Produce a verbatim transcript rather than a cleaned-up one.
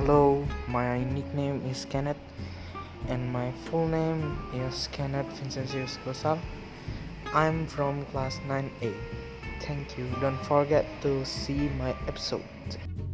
Hello, my nickname is Kenneth and my full name is Kenneth Vincentius Gosal. I'm from class nine A. Thank you. Don't forget to see my episode.